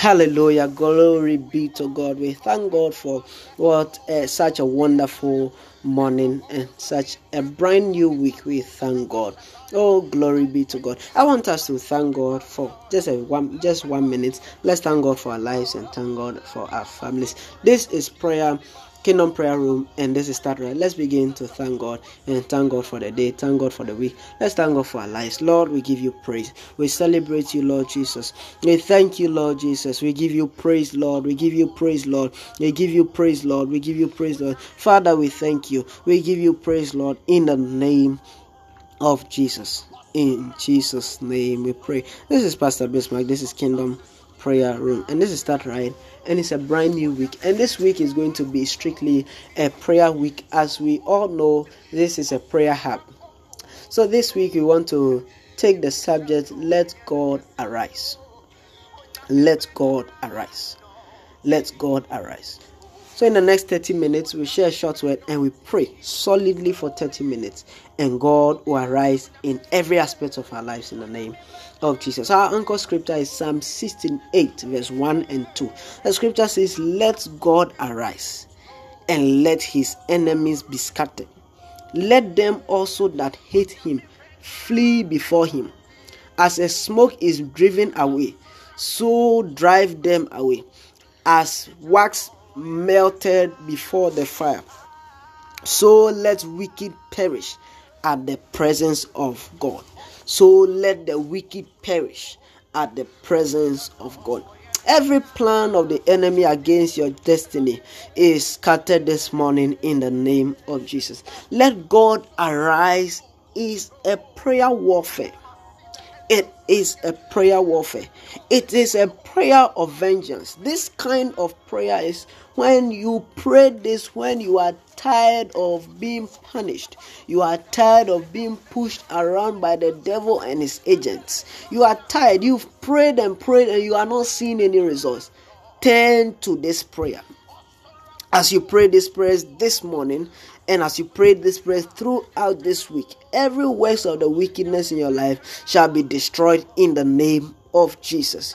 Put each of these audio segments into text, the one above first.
Hallelujah. Glory be to God. We thank God for such a wonderful morning and such a brand new week. We thank God. Oh, glory be to God. I want us to thank God for just one minute. Let's thank God for our lives and thank God for our families. This is prayer, Kingdom Prayer Room, and this is Start Right. Let's begin to thank God and thank God for the day, thank God for the week. Let's thank God for our lives. Lord, we give you praise. We celebrate you, Lord Jesus. We thank you, Lord Jesus. We give you praise, Lord. We give you praise, Lord. We give you praise, Lord. We give you praise, Lord. Father, we thank you. We give you praise, Lord, in the name of Jesus. In Jesus' name we pray. This is Pastor Bismarck. This is Kingdom Prayer Room, and this is Start Right, and it's a brand new week, and this week is going to be strictly a prayer week. As we all know, this is a prayer hub. So this week we want to take the subject, let God arise. Let God arise. Let God arise. So in the next 30 minutes we share a short word and we pray solidly for 30 minutes, and God will arise in every aspect of our lives in the name of Jesus. Our anchor scripture is Psalm 16:8 verse 1 and 2. The scripture says, let God arise and let his enemies be scattered. Let them also that hate him flee before him. As a smoke is driven away, so drive them away. As wax melted before the fire, so let wicked perish at the presence of God. So let the wicked perish at the presence of God. Every plan of the enemy against your destiny is scattered this morning in the name of Jesus. Let God arise is a prayer warfare. It is a prayer warfare. It is a prayer of vengeance. This kind of prayer is when you pray this, when you are tired of being punished. You are tired of being pushed around by the devil and his agents. You are tired. You've prayed and prayed and you are not seeing any results. Turn to this prayer. As you pray these prayers this morning, and as you pray this prayer throughout this week, every works of the wickedness in your life shall be destroyed in the name of Jesus.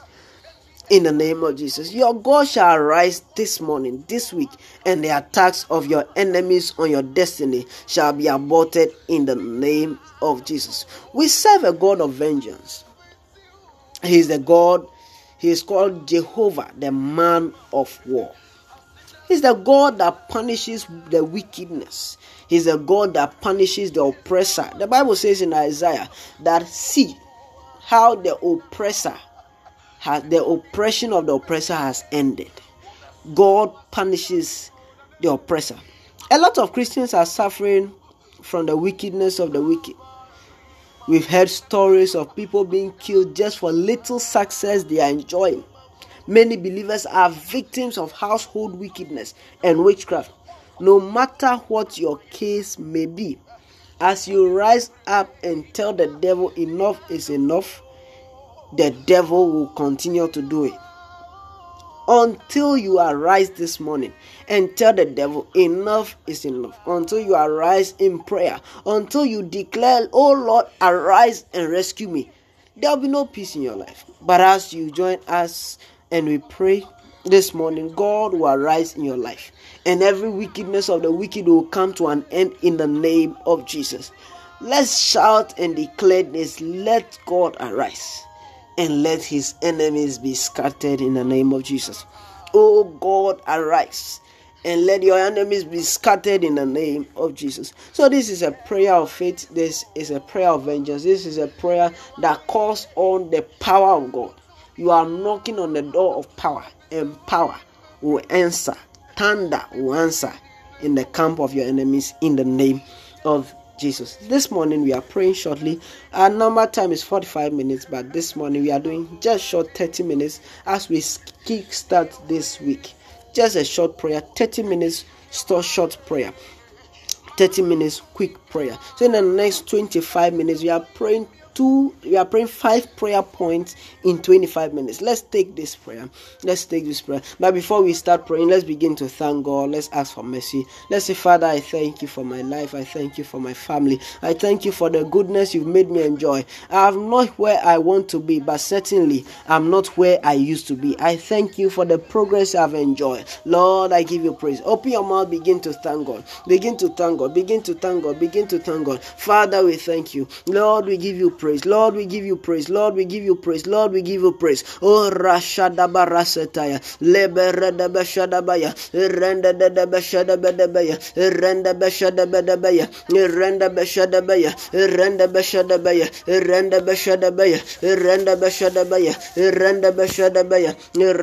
In the name of Jesus. Your God shall arise this morning, this week, and the attacks of your enemies on your destiny shall be aborted in the name of Jesus. We serve a God of vengeance. He is the God, he is called Jehovah, the man of war. He's the God that punishes the wickedness. He's the God that punishes the oppressor. The Bible says in Isaiah that see how the oppression of the oppressor has ended. God punishes the oppressor. A lot of Christians are suffering from the wickedness of the wicked. We've heard stories of people being killed just for little success they are enjoying. Many believers are victims of household wickedness and witchcraft. No matter what your case may be, as you rise up and tell the devil enough is enough, the devil will continue to do it. Until you arise this morning and tell the devil enough is enough. Until you arise in prayer. Until you declare, oh Lord, arise and rescue me. There will be no peace in your life. But as you join us and we pray this morning, God will arise in your life, and every wickedness of the wicked will come to an end in the name of Jesus. Let's shout and declare this: let God arise and let his enemies be scattered in the name of Jesus. Oh God, arise and let your enemies be scattered in the name of Jesus. So this is a prayer of faith. This is a prayer of vengeance. This is a prayer that calls on the power of God. You are knocking on the door of power, and power will answer. Thunder will answer in the camp of your enemies in the name of Jesus. This morning we are praying shortly. Our normal time is 45 minutes, but this morning we are doing just short 30 minutes as we kickstart this week. Just a short prayer, 30 minutes, short prayer. 30 minutes, quick prayer. So in the next 25 minutes, we are praying we are praying 5 prayer points in 25 minutes. Let's take this prayer. But before we start praying, let's begin to thank God. Let's ask for mercy. Let's say, Father, I thank you for my life. I thank you for my family. I thank you for the goodness you've made me enjoy. I'm not where I want to be, but certainly I'm not where I used to be. I thank you for the progress I've enjoyed. Lord, I give you praise. Open your mouth, begin to thank God. Begin to thank God. Begin to thank God. Begin to thank God. Father, we thank you. Lord, we give you praise. Lord, we give you praise. Lord, we give you praise. Lord, we give you praise. Oh, Rashadaba Rasetaya. Leberada Bashadabaya. Renda de Bashadabaya. Renda Bashadabaya. Renda Bashadabaya. Renda Bashadabaya. Renda Bashadabaya. Renda Bashadabaya. Renda Bashadabaya. Renda Bashadabaya. Renda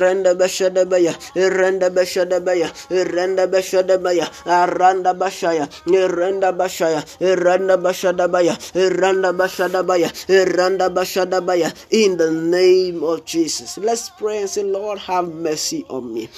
Bashadabaya. Renda Bashadabaya. Aranda Bashaya. Renda Bashaya. Renda Bashadabaya. Renda Bashadabaya. Randa Bashadabaya, in the name of Jesus. Let's pray and say, Lord, have mercy on me.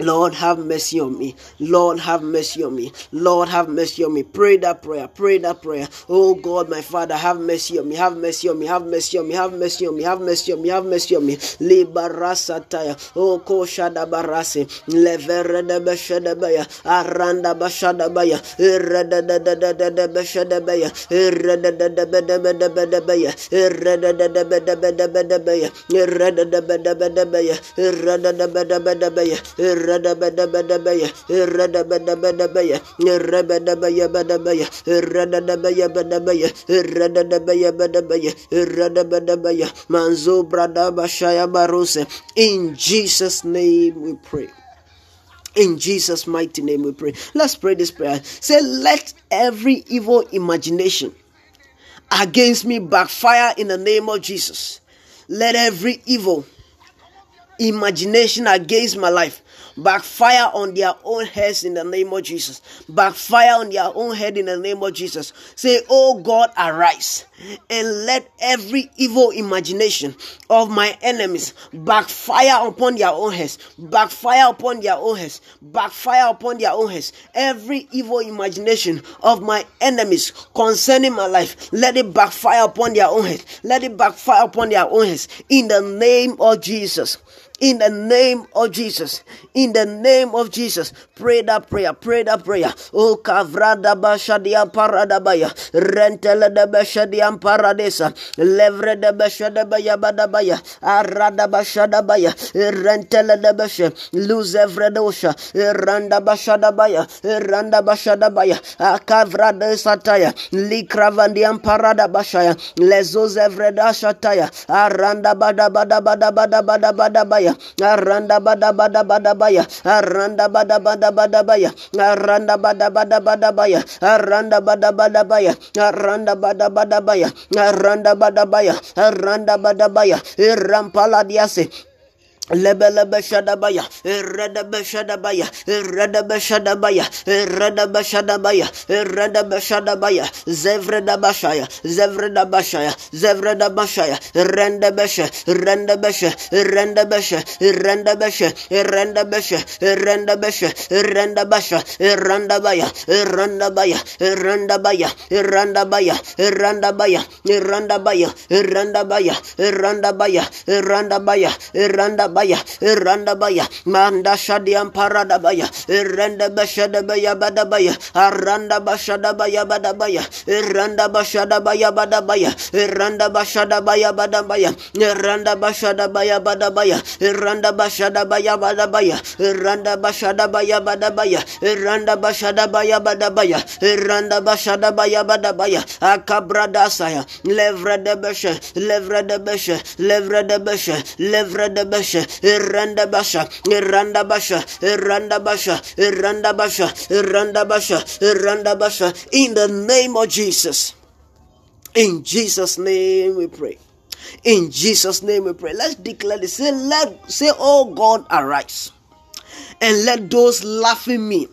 Lord, have mercy on me. Lord, have mercy on me. Lord, have mercy on me. Pray that prayer. Pray that prayer. Oh God, my Father, have mercy on me. Have mercy on me. Have mercy on me. Have mercy on me. Have mercy on me. Have mercy on me. Libarasataya. Oh, Koshada Barase. Leverada Bashadabaya. Aranda Bashadabaya. Irredadadadadada Bashadabaya. Irredadadabadabadabaya. Irredadadabadabadabaya. Irredadabadabadabaya. Irredadabadabadabaya. In Jesus' name we pray. In Jesus' mighty name we pray. Let's pray this prayer. Say, let every evil imagination against me backfire in the name of Jesus. Let every evil imagination against my life backfire on their own heads in the name of Jesus. Backfire on their own head in the name of Jesus. Say, oh God, arise and let every evil imagination of my enemies backfire upon their own heads. Backfire upon their own heads. Backfire upon their own heads. Every evil imagination of my enemies concerning my life, let it backfire upon their own heads. Let it backfire upon their own heads in the name of Jesus. In the name of Jesus, in the name of Jesus, pray that prayer, pray that prayer. Oh, Kavrada Bashadia Paradabaya, Rentela de Bashadian Paradesa, Levre de Bashadabaya Badabaya, Arada Bashadabaya, Rentela de Basha, Luzevredosha, Randa Bashadabaya, Randa Bashadabaya, Akavrada Sataya, Likravandian Parada Bashaya, Lezozevredasha Shataya, Aranda Badabadabadabadabadabadabaya. Aranda bada bada bada baya, aranda bada bada bada baya, aranda bada bada bada baya, aranda bada bada baya, aranda bada bada baya, aranda bada baya, aranda bada baya, irampala diase. Lebele beshadabaya, reda beshadabaya, reda beshadabaya, reda beshadabaya, reda beshadabaya, zevreda bashaya, zevreda bashaya, zevreda bashaya, renda beshe, renda beshe, renda beshe, renda beshe, renda beshe, renda beshe, renda basha, renda baya, renda baya, renda baya, renda baya, renda baya, renda baya, renda baya, renda baya, renda baya, renda baya, randa baya, manda shadiam parada baya, randa bashada baya bada baya, randa bashada baya bada baya, randa bashada baya bada baya, randa bashada baya bada baya, randa bashada baya bada baya, randa bashada baya bada baya, randa bashada baya bada baya, randa bashada baya bada baya, randa bashada baya bada baya, akabrada saya, levrada basha, levrada basha, levrada basha, levrada basha. Randa basha, randa basha, randa basha, randa basha, randa basha, randa basha, in the name of Jesus. In Jesus' name we pray. In Jesus' name we pray. Let's declare this. Say, oh God, arise and let those laughing me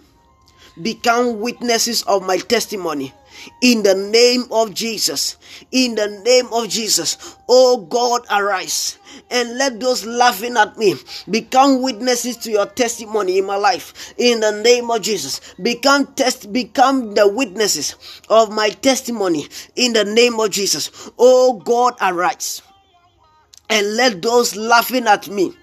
become witnesses of my testimony in the name of Jesus. In the name of Jesus. Oh God, arise and let those laughing at me become witnesses to your testimony in my life. In the name of Jesus, become the witnesses of my testimony in the name of Jesus. Oh God, arise and let those laughing at me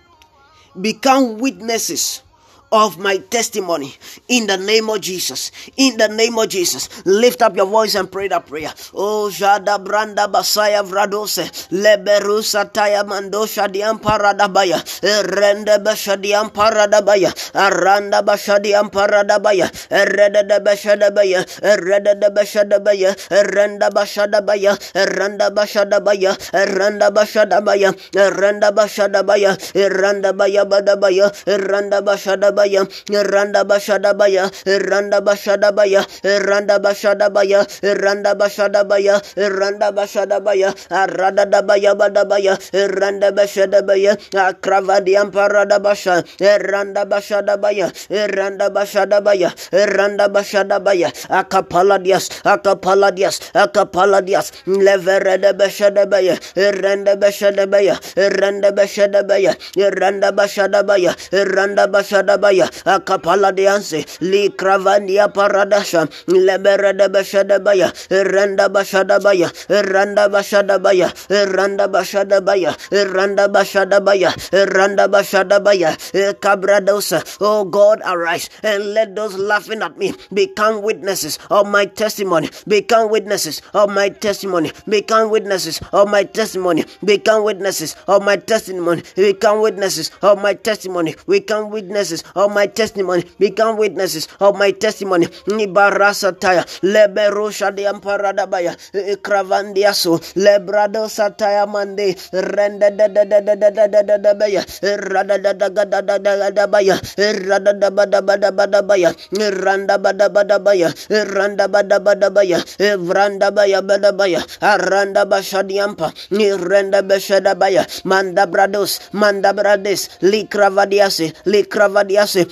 become witnesses of my testimony in the name of Jesus. In the name of Jesus, lift up your voice and pray that prayer. Oh, Jada Branda Basaya Vradose, Leberusa Tayamando Shadiam Paradabaya, Renda Bashadiam Paradabaya, Aranda Bashadiam Paradabaya, Reda de Bashadabaya, Reda de Bashadabaya, Renda Bashadabaya, Randa Bashadabaya, Randa Bashadabaya, Randa Bashadabaya, Randa Bayabadabaya, Randa Bashadabaya. Randa Bashadabaya, Randa Bashadabaya, Randa Bashadabaya, Randa Bashadabaya, Randa Bashadabaya, Rada Dabaya Badabaya, Randa Bashadabaya, Akravadiam Paradabasha, Randa Bashadabaya, Randa Bashadabaya, Randa Bashadabaya, Akapaladias, Akapaladias, Akapaladias, Leverada Bashadabaya, Randa Bashadabaya, Randa Bashadabaya, Randa Bashadabaya, Randa Bashadabaya. Akapala deanse, Li Cravania Paradasha, Leberada Bashadabaya, Randa Bashadabaya, Randa Bashadabaya, Randa Bashadabaya, Randa Bashadabaya, Randa Bashadabaya, Cabradosa. Oh God, arise and let those laughing at me become witnesses of my testimony, become witnesses of my testimony, become witnesses of my testimony, become witnesses of my testimony, become witnesses of my testimony, become witnesses of my testimony, become witnesses of my testimony. Nibarasataya, Lebero Shadiam Paradabaya, Cravandiaso, Lebrado Sataya Mande, Renda da da da da da da da da da baya, Rada da da da da da da baya, Rada da bada bada bada baya, Randa bada bada baya, Randa bada bada baya, Vranda baya bada baya, Aranda Bashadiampa, Renda Beshadabaya, Mandabrados, Mandabrades, Licravadiasi, Licravadiasi.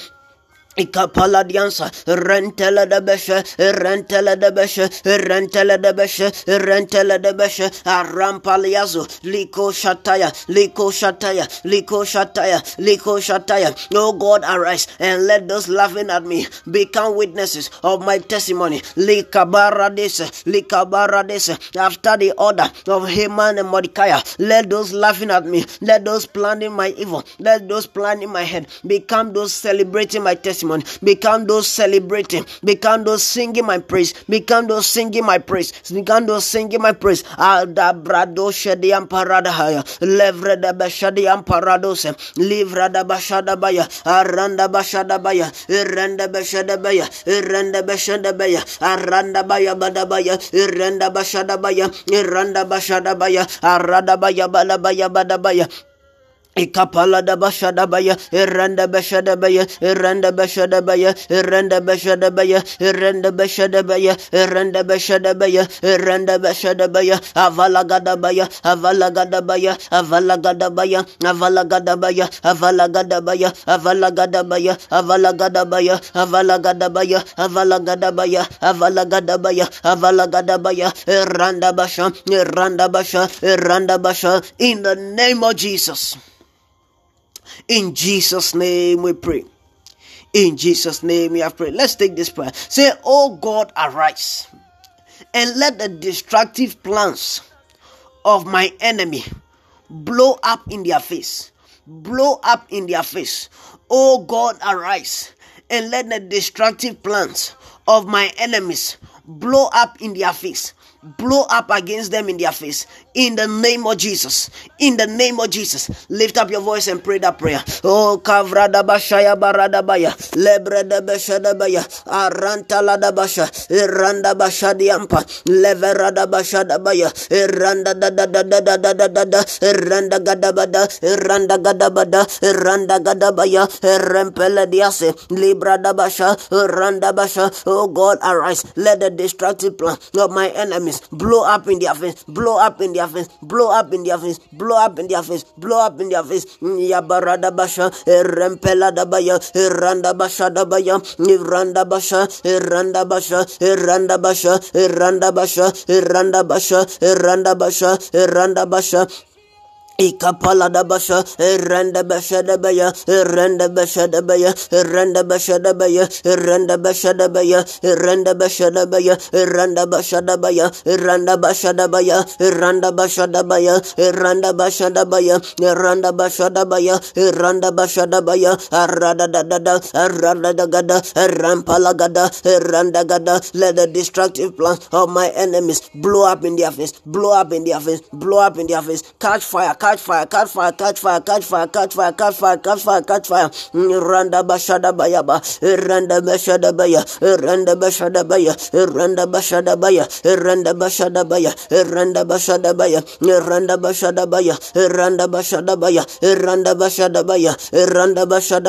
Ikapala diansa, rentela de beshe, rentela de beshe, rentela de beshe, arampaliazo, liko shataya, liko shataya, liko shataya, liko shataya. Oh God, arise and let those laughing at me become witnesses of my testimony. Likabaradese, after the order of Haman and Mordecai, let those laughing at me, let those planning my evil, let those planning my head become those celebrating my testimony. Become those celebrating, become those singing my praise, become those singing my praise, become those singing my praise. Adabrado shadiam paradahaya, levreda bashadiam paradose, livrada bashadabaya, aranda bashadabaya, irenda bashadabaya, irenda bashadabaya, aranda baya badabaya, irenda bashadabaya, irenda bashadabaya, arada baya badabaya badabaya. Ikapala da bashadabaya, iranda bashadabaya, iranda bashadabaya, iranda bashadabaya, iranda bashadabaya, iranda bashadabaya, iranda bashadabaya, avalagadabaya, avalagadabaya, avalagadabaya, avalagadabaya, avalagadabaya, avalagadabaya, avalagadabaya, avalagadabaya, avalagadabaya, avalagadabaya, avalagadabaya, iranda basha, iranda basha, iranda basha. In the name of Jesus. In Jesus' name we pray. In Jesus' name we have prayed. Let's take this prayer. Say, oh God, arise and let the destructive plans of my enemy blow up in their face. Blow up in their face. Oh God, arise and let the destructive plans of my enemies blow up in their face. Blow up against them in their face. In the name of Jesus. In the name of Jesus. Lift up your voice and pray that prayer. Oh, Kavrada Bashaya Baradabaya. Lebreda Bashadabaya. Aranta Ladabasha. Iranda Bashadiampa. Leverada Bashadabaya. Iranda da da da da da da da da. Iranda Gadabada. Iranda Gadabada. Iranda Gadabaya. Rempele Diase. Librada Basha. Iranda Basha. Oh God, arise. Let the destructive plan of my enemies blow up in their face. Blow up in their their face, blow up in their face, blow up in their face, blow up in their face. Yabarada basha, rempela dabaya, randa basha dabaya, randa basha, randa basha, randa basha, randa basha, randa basha, randa basha, randa basha. Ikapala da basha, randa basha da baya, randa basha da baya, randa basha da baya, randa basha da baya, randa basha da baya, randa basha da baya, randa basha da baya, randa basha da baya, randa basha da baya, randa basha da baya, randa basha da baya, arada da da da, arada da gada, rampala gada, randa gada. Let the destructive plans of my enemies blow up in their face, blow up in their face, blow up in their face. Catch fire. Catch fire, catch fire, catch fire, catch fire, catch fire, catch fire, catch fire, catch fire. Randa bashada bayaba, randa bashada baya, randa bashada baya, randa bashada baya, randa bashada baya, randa bashada baya, randa bashada baya, randa bashada baya, randa bashada baya, randa bashada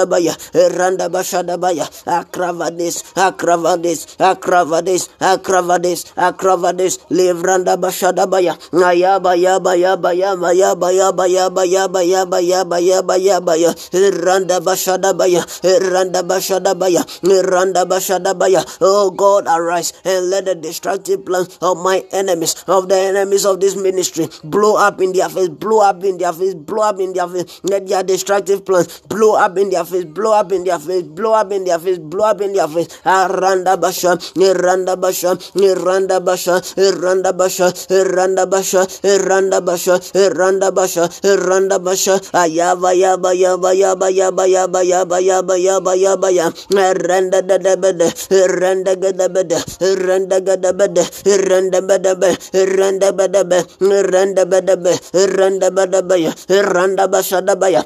baya, randa bashada baya. Akravades, akravades, akravades, akravades, akravades. Live randa bashada baya, ayaba, yaba, yaba, yaba, yaba. Yaba yaba yaba yaba yaba yaba yaba ya, randa bashada baya, randa bashada baya, randa bashada baya. Oh God, arise and let the destructive plans of my enemies, of the enemies of this ministry, blow up in their face, blow up in their face, blow up in their face. Let their destructive plans blow up in their face, blow up in their face, blow up in their face, blow up in their face. Randa basha, randa basha, randa basha, randa basha, randa basha, randa basha, randa basha. Randa basha, ayaba yaba yaba yaba yaba yaba yaba yaba yaba yaba yaba. Randa da da bede, randa gada bede, randa gada bede, randa bede bede, randa bede bede, randa bede bede, randa bede bede, randa basha da baya.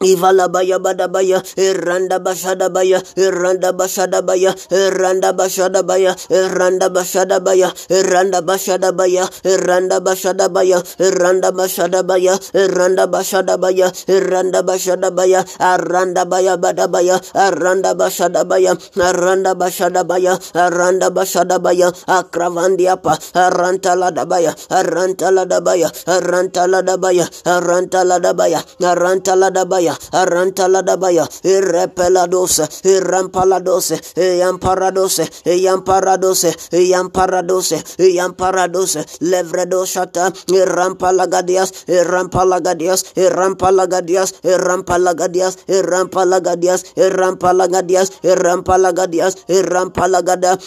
Ivala baya bada baya, randa bashada baya, randa bashada baya, randa bashada baya, randa bashada baya, randa bashada baya, randa bashada baya, randa bashada baya, randa bashada baya, randa bashada baya, randa baya bada baya, randa bashada baya, randa bashada baya, randa bashada baya, akravandiapa, rantala da baya, rantala da baya, rantala da baya, rantala da baya, rantala da baya. Arantala da baya, irrepeladosa, irrampaladose, iamparadose, iamparadose, iamparadose, iamparadose, levredoshata, irrampalagadias, irrampalagadias, irrampalagadias, irrampalagadias, irrampalagadias, irrampalagadias, irrampalagadias, irrampalagada.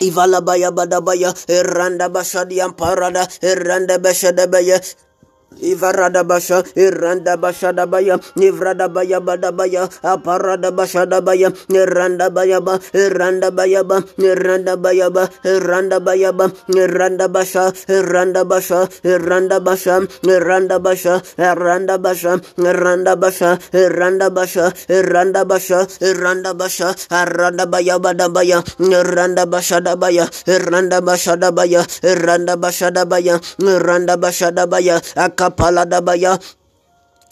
Ivala baya badabaya, irranda bashadiam parada, irranda bashadabaya. Ivarada basha, iranda basha da baya, nivrada baya bada baya, aparada basha da baya, iranda bayaba, iranda bayaba, iranda bayaba, iranda bayaba, iranda basha, iranda basha, iranda basha, iranda basha, iranda basha, iranda basha, iranda basha, iranda basha, iranda basha, aranda bayaba da baya, iranda basha da baya, iranda basha da baya, iranda basha da baya, iranda basha da baya. Kapala da baya,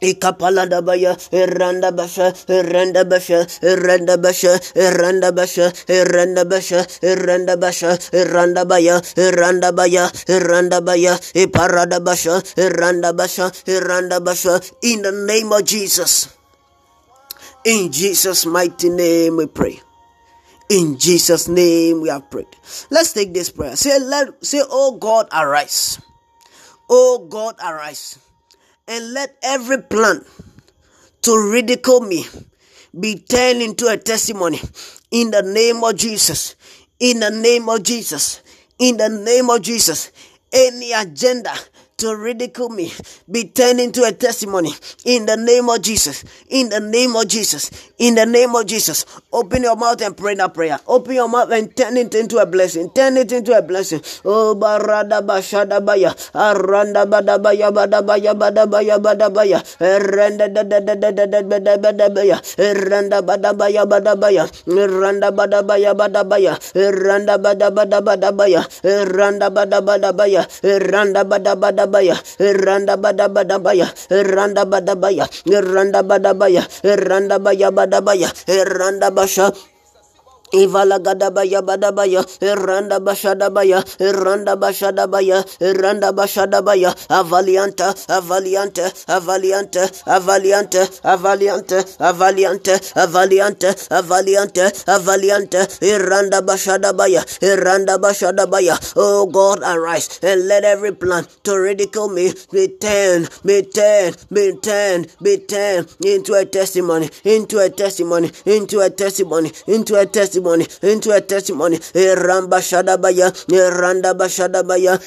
ikapala da baya, randa basha, randa basha, randa basha, randa basha, randa basha, randa basha, randa baya, randa baya, randa baya, iparada basha, randa basha, randa basha. In the name of Jesus, in Jesus' mighty name we pray. In Jesus' name we have prayed. Let's take this prayer. Say, oh God, arise. Oh God, arise and let every plan to ridicule me be turned into a testimony in the name of Jesus, in the name of Jesus, in the name of Jesus. Any agenda to ridicule me be turned into a testimony in the name of Jesus, in the name of Jesus, in the name of Jesus. Open your mouth and pray that prayer. Open your mouth and turn it into a blessing. Turn it into a blessing. Oh barada bashada baya, aranda badabaya badabaya badabaya badabaya, randa badabaya, randa badabaya badabaya, randa badabaya badabaya, randa badabaya, randa badabaya, randa badabaya. Baya, randa bada bada baya, randa bada baya, randa bada baya, randa baya bada baya, randa basha. Ivala gadabaya badabaya, Iranda bashadabaya, Avaliante, Iranda bashadabaya. Oh God, arise and let every plan to ridicule me be turned into a testimony. Iranda bashadabaya. Iranda bashadabaya.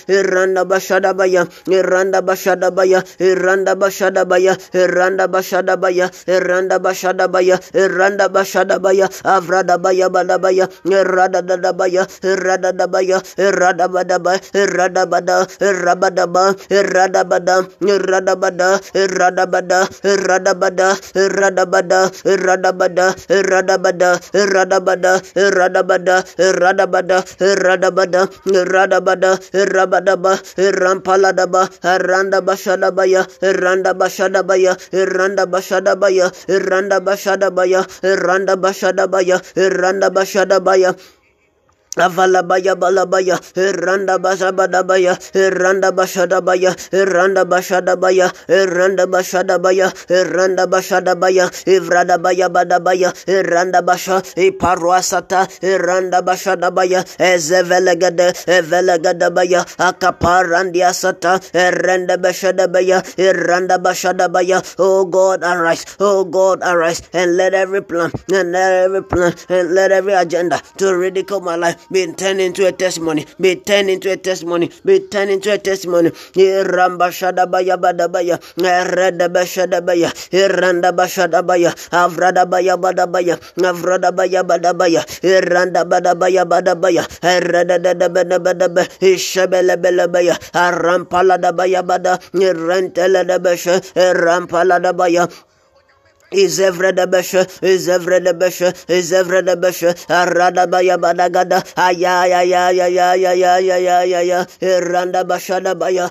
Avalabaya, Iranda bashadabaya, Ivradabaya, Irandabasha, Iparuasata, Irandabashadabaya, Eveladabaya, Akaparandiasata, Irandabashadabaya. Oh God, arise, and let every plan, and let every agenda to ridicule my life Be turned into a testimony. Iranda bashadabaya, Avradabaya badabaya, Iranda badabaya, Eredadabadabadaba, Ishebelebelebaya, Arampaladabaya bada, Irenteladabasha, Irampaladabaya. Is every the basher, Aradabaya Badagada, Ayaya, Iranda Bashadabaya.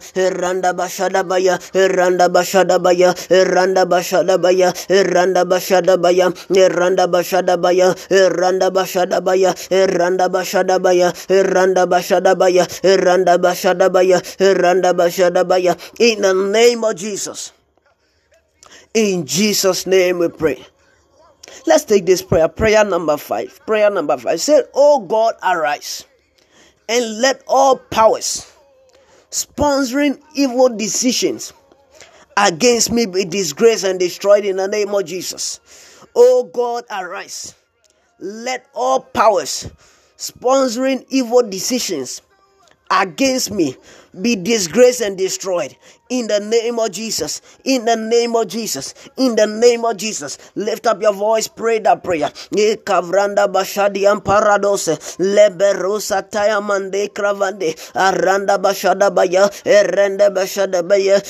In the name of Jesus. In Jesus' name we pray. Let's take this prayer. Prayer number 5. Say, oh God, arise and let all powers sponsoring evil decisions against me be disgraced and destroyed in the name of Jesus. Oh God, arise. Let all powers sponsoring evil decisions against me be disgraced and destroyed in the name of Jesus. In the name of Jesus. Lift up your voice, pray that prayer. Ekavranda bashadian paradose leberosa tayamande kravande aranda bashadabaya Randa bashadabaya.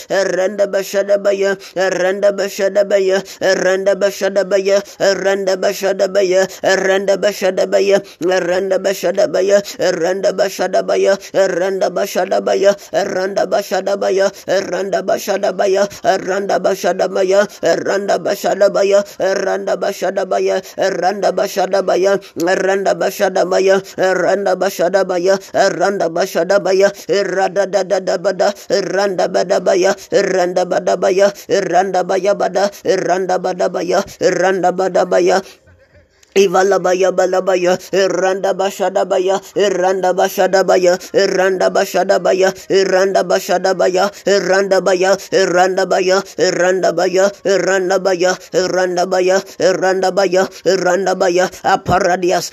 Ivalabaya, Irandabashadabaya, Aparadias,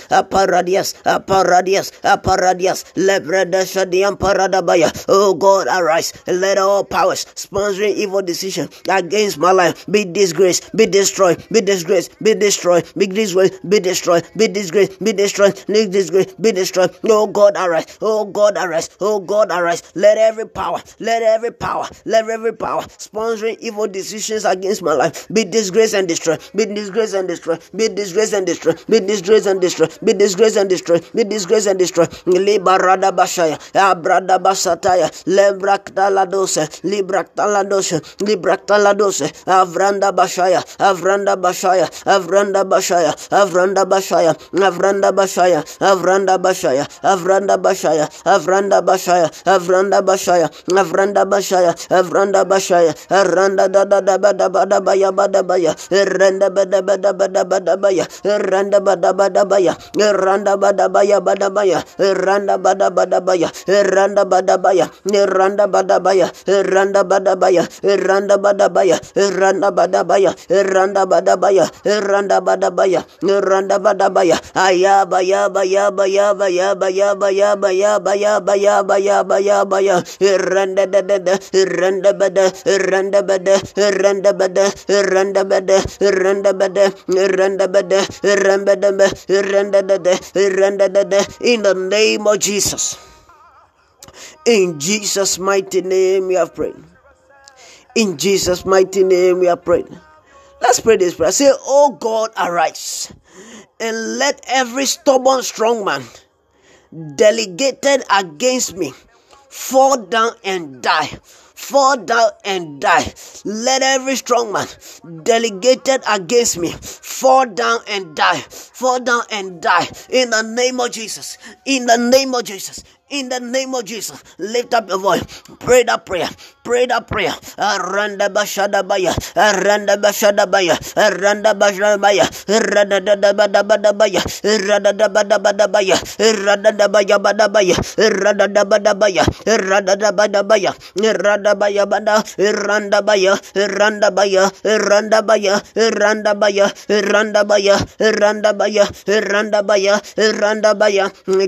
Lebredashadian Paradabaya. Oh God, arise, let all powers sponsoring evil decision against my life be disgraced, be destroyed. Oh God, arise. Let every power sponsoring evil decisions against my life be disgraced and destroyed. Libarada bashaya, abrada basataya, lebraktaladose, avranda bashaya, Randa badabaya ayaba ya randa bada in the name of Jesus. In Jesus' mighty name we have prayed. In Jesus' mighty name we have prayed. Let's pray this prayer. Say, oh God, arise and let every stubborn strong man delegated against me fall down and die. Fall down and die. Let every strong man delegated against me fall down and die. Fall down and die. In the name of Jesus. In the name of Jesus. In the name of Jesus, lift up your voice. Pray that prayer. Pray that prayer.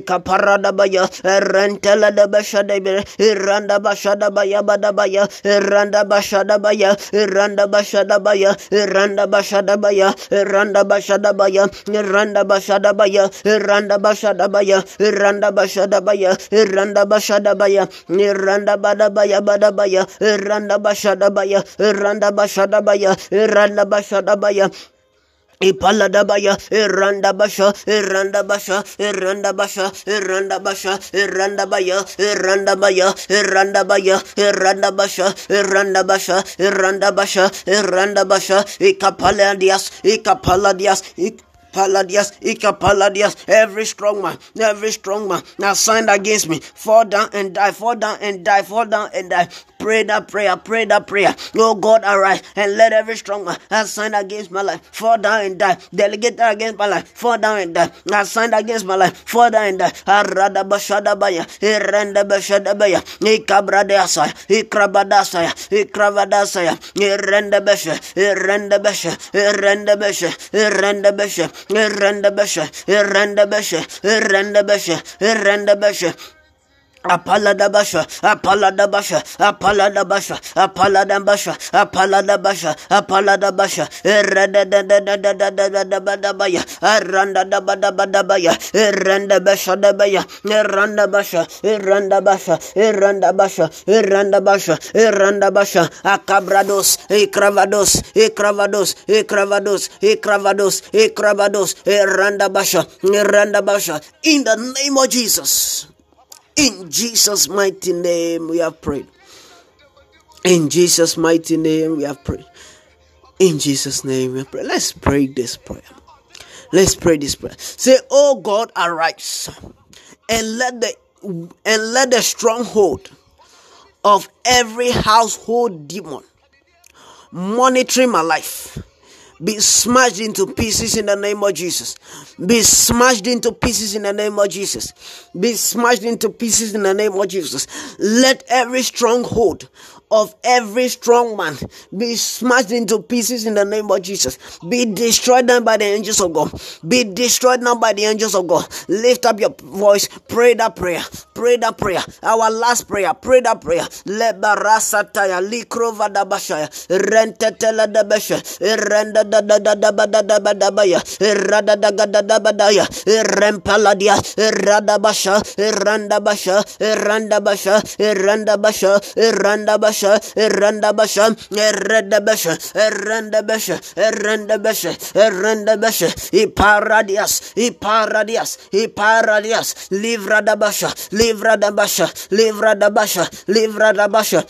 Ipaladabaya, Irandabasha, Paladias, every strong man, now signed against me, fall down and die. Pray that prayer. Oh God, arise and let every strong man that signed against my life fall down and die. Delegate against my life, fall down and die. That signed against my life, fall down and die. Arada bashadabaya, iranda bashadabaya, ikrabadasaya, iranda basha. Renda Besha. Apalada basha, Randa basha, Acabrados, Ikravados, Randa basha, in the name of Jesus. In Jesus' mighty name we have prayed. In Jesus' mighty name we have prayed. In Jesus' name we have prayed. Let's pray this prayer. Say, oh God, arise and let the stronghold of every household demon monitoring my life be smashed into pieces in the name of Jesus. Let every stronghold of every strong man be smashed into pieces in the name of Jesus. Be destroyed now by the angels of God. Lift up your voice. Pray that prayer. Our last prayer. Lebarasataya likrova da bashaya. Rentetela da basha. Renda da badabaya. Rada da gadabadaya. Rempaladia. Randa basha. Renda Besha, Iparadias, Livra da Basha.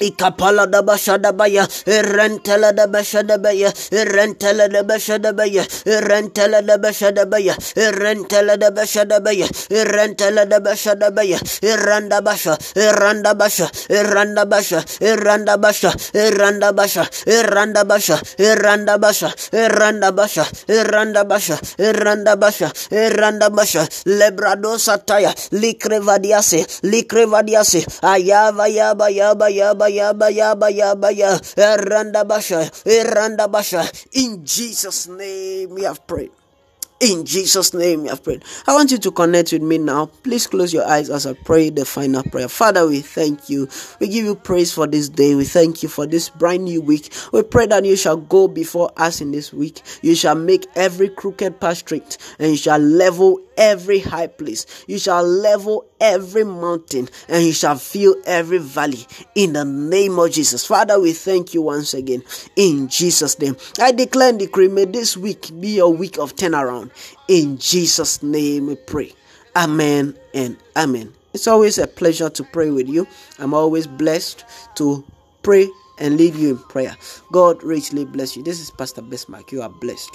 Ikapala da bashada baya, irentela da bashada baya, irentela da bashada baya, irentela da bashada baya, irentela da bashada baya, irentela da bashada baya, iranda basha, iranda basha, iranda basha, iranda basha, iranda basha, iranda basha, iranda basha, iranda basha, iranda basha, iranda basha, iranda basha, lebrado sataya, likrevadiase, ayava yaba yaba yaba. In Jesus' name we have prayed. In Jesus' name we have prayed. I want you to connect with me now. Please close your eyes as I pray the final prayer. Father, we thank you. We give you praise for this day. We thank you for this brand new week. We pray that you shall go before us in this week. You shall make every crooked path straight, and you shall level every high place. You shall level every mountain, and you shall fill every valley in the name of Jesus. Father, we thank you once again in Jesus' name. I declare and decree, may this week be a week of turnaround. In Jesus' name we pray. Amen and amen. It's always a pleasure to pray with you. I'm always blessed to pray and lead you in prayer. God richly bless you. This is Pastor Bismarck. You are blessed.